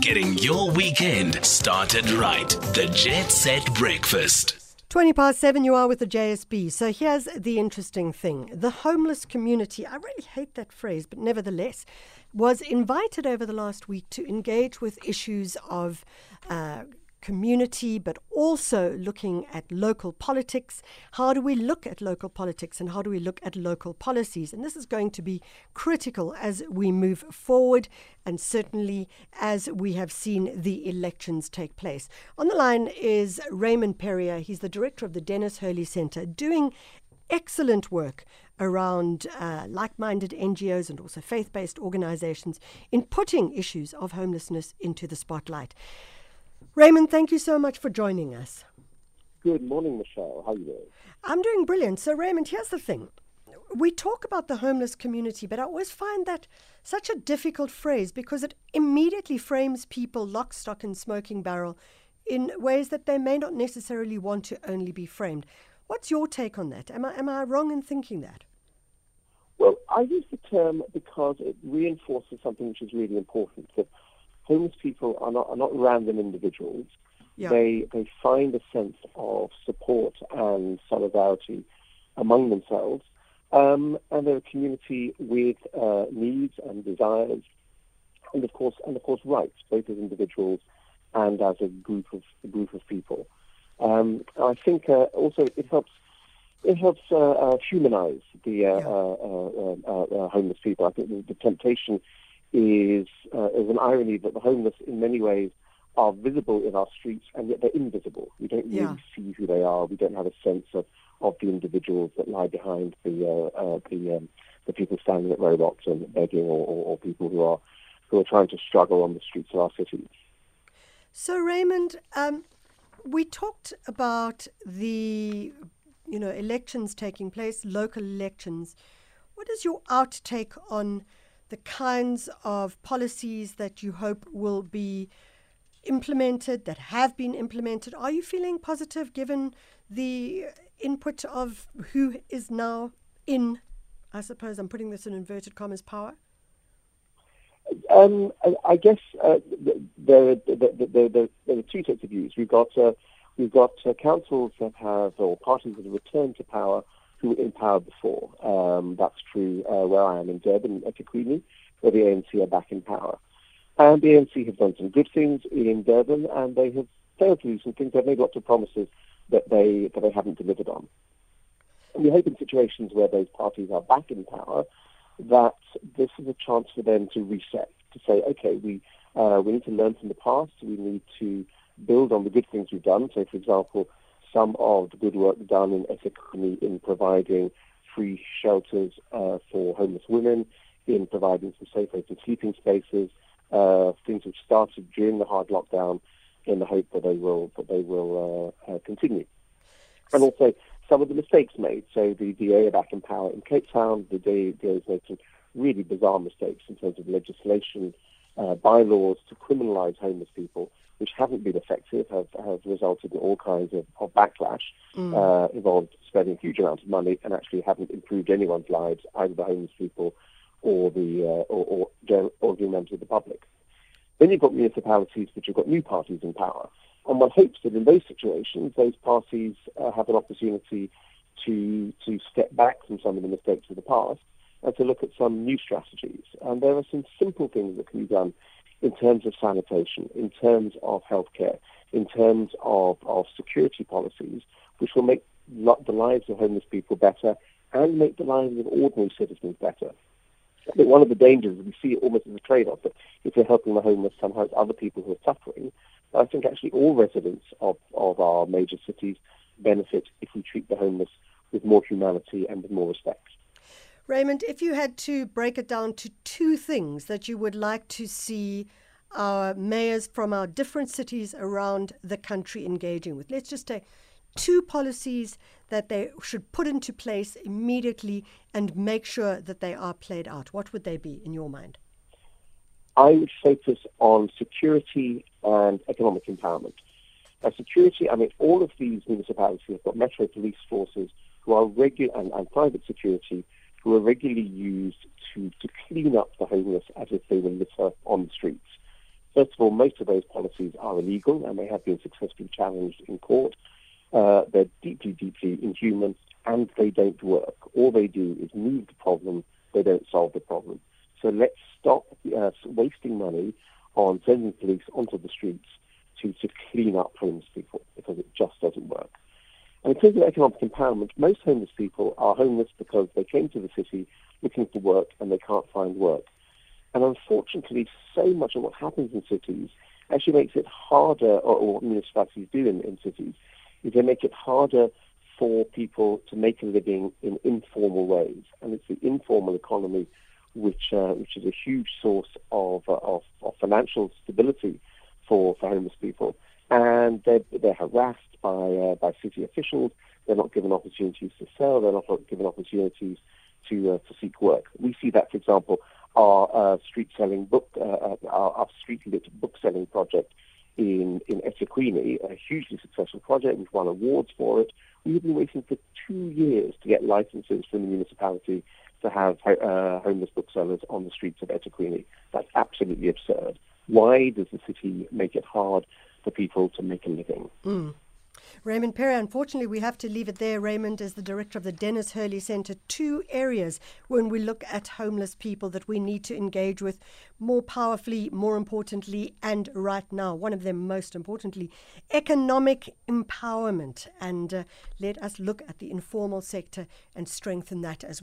Getting your weekend started right. The Jet Set Breakfast. 7:20, you are with the JSB. So here's the interesting thing. The homeless community, I really hate that phrase, but nevertheless, was invited over the last week to engage with issues of community, but also looking at local politics. How do we look at local politics and how do we look at local policies? And this is going to be critical as we move forward and certainly as we have seen the elections take place. On the line is Raymond Perrier. He's the director of the Denis Hurley Center, doing excellent work around like-minded NGOs and also faith-based organizations in putting issues of homelessness into the spotlight. Raymond, thank you so much for joining us. Good morning, Michelle. How are you doing? I'm doing brilliant. So, Raymond, here's the thing. We talk about the homeless community, but I always find that such a difficult phrase because it immediately frames people lock, stock, and smoking barrel in ways that they may not necessarily want to only be framed. What's your take on that? Am I wrong in thinking that? Well, I use the term because it reinforces something which is really important, that homeless people are not random individuals. Yeah. They find a sense of support and solidarity among themselves, and they're a community with needs and desires, and of course rights, both as individuals and as a group of people. I think also it helps humanize the homeless people. I think the temptation is an irony that the homeless in many ways are visible in our streets and yet they're invisible. We don't really see who they are. We don't have a sense of the individuals that lie behind the people standing at roadblocks and begging, or people who are trying to struggle on the streets of our cities. So, Raymond, we talked about the elections taking place, local elections. What is your outtake on the kinds of policies that you hope will be implemented, that have been implemented? Are you feeling positive given the input of who is now in, I suppose I'm putting this in inverted commas, power? I guess there are two sets of views. We've got councils that have, or parties that have returned to power, who were in power before. That's true where I am in Durban, at eThekwini, where the ANC are back in power. And the ANC have done some good things in Durban, and they have failed to do some things. They've made lots of promises that they haven't delivered on. And we hope in situations where those parties are back in power that this is a chance for them to reset, to say, okay, we need to learn from the past. We need to build on the good things we've done. So, for example, some of the good work done in eThekwini in providing free shelters for homeless women, in providing some safe open sleeping spaces, things which started during the hard lockdown, in the hope that they will continue. And also some of the mistakes made. So the DA are back in power in Cape Town. The DA has made some really bizarre mistakes in terms of legislation, bylaws to criminalise homeless people, which haven't been effective, have resulted in all kinds of backlash, involved spending huge amounts of money and actually haven't improved anyone's lives, either the homeless people or the members of the public. Then you've got municipalities which have got new parties in power. And one hopes that in those situations, those parties have an opportunity to step back from some of the mistakes of the past and to look at some new strategies. And there are some simple things that can be done in terms of sanitation, in terms of healthcare, in terms of security policies, which will make the lives of homeless people better and make the lives of ordinary citizens better. I think one of the dangers, we see it almost as a trade-off, that if we're helping the homeless, somehow it's other people who are suffering. But I think actually all residents of our major cities benefit if we treat the homeless with more humanity and with more respect. Raymond, if you had to break it down to two things that you would like to see our mayors from our different cities around the country engaging with, let's just take two policies that they should put into place immediately and make sure that they are played out. What would they be in your mind? I would focus on security and economic empowerment. By security, I mean all of these municipalities have got metro police forces who are regular, and private security, who are regularly used to clean up the homeless as if they were litter on the streets. First of all, most of those policies are illegal, and they have been successfully challenged in court. They're deeply, deeply inhuman, and they don't work. All they do is move the problem. They don't solve the problem. So let's stop wasting money on sending police onto the streets to clean up homeless people, because it just doesn't work. And in terms of economic empowerment, most homeless people are homeless because they came to the city looking for work and they can't find work. And unfortunately, so much of what happens in cities actually makes it harder, or what municipalities do in cities, is they make it harder for people to make a living in informal ways. And it's the informal economy which is a huge source of financial stability for homeless people. And they're harassed by city officials. They're not given opportunities to sell. They're not given opportunities to seek work. We see that, for example, our street lit book selling project in eThekwini, a hugely successful project. We've won awards for it. We've been waiting for 2 years to get licenses from the municipality to have homeless booksellers on the streets of eThekwini. That's absolutely absurd. Why does the city make it hard for people to make a living? Mm. Raymond Perrier, unfortunately, we have to leave it there. Raymond is the director of the Denis Hurley Center. 2 areas when we look at homeless people that we need to engage with more powerfully, more importantly, and right now. One of them, most importantly, economic empowerment. And let us look at the informal sector and strengthen that as well.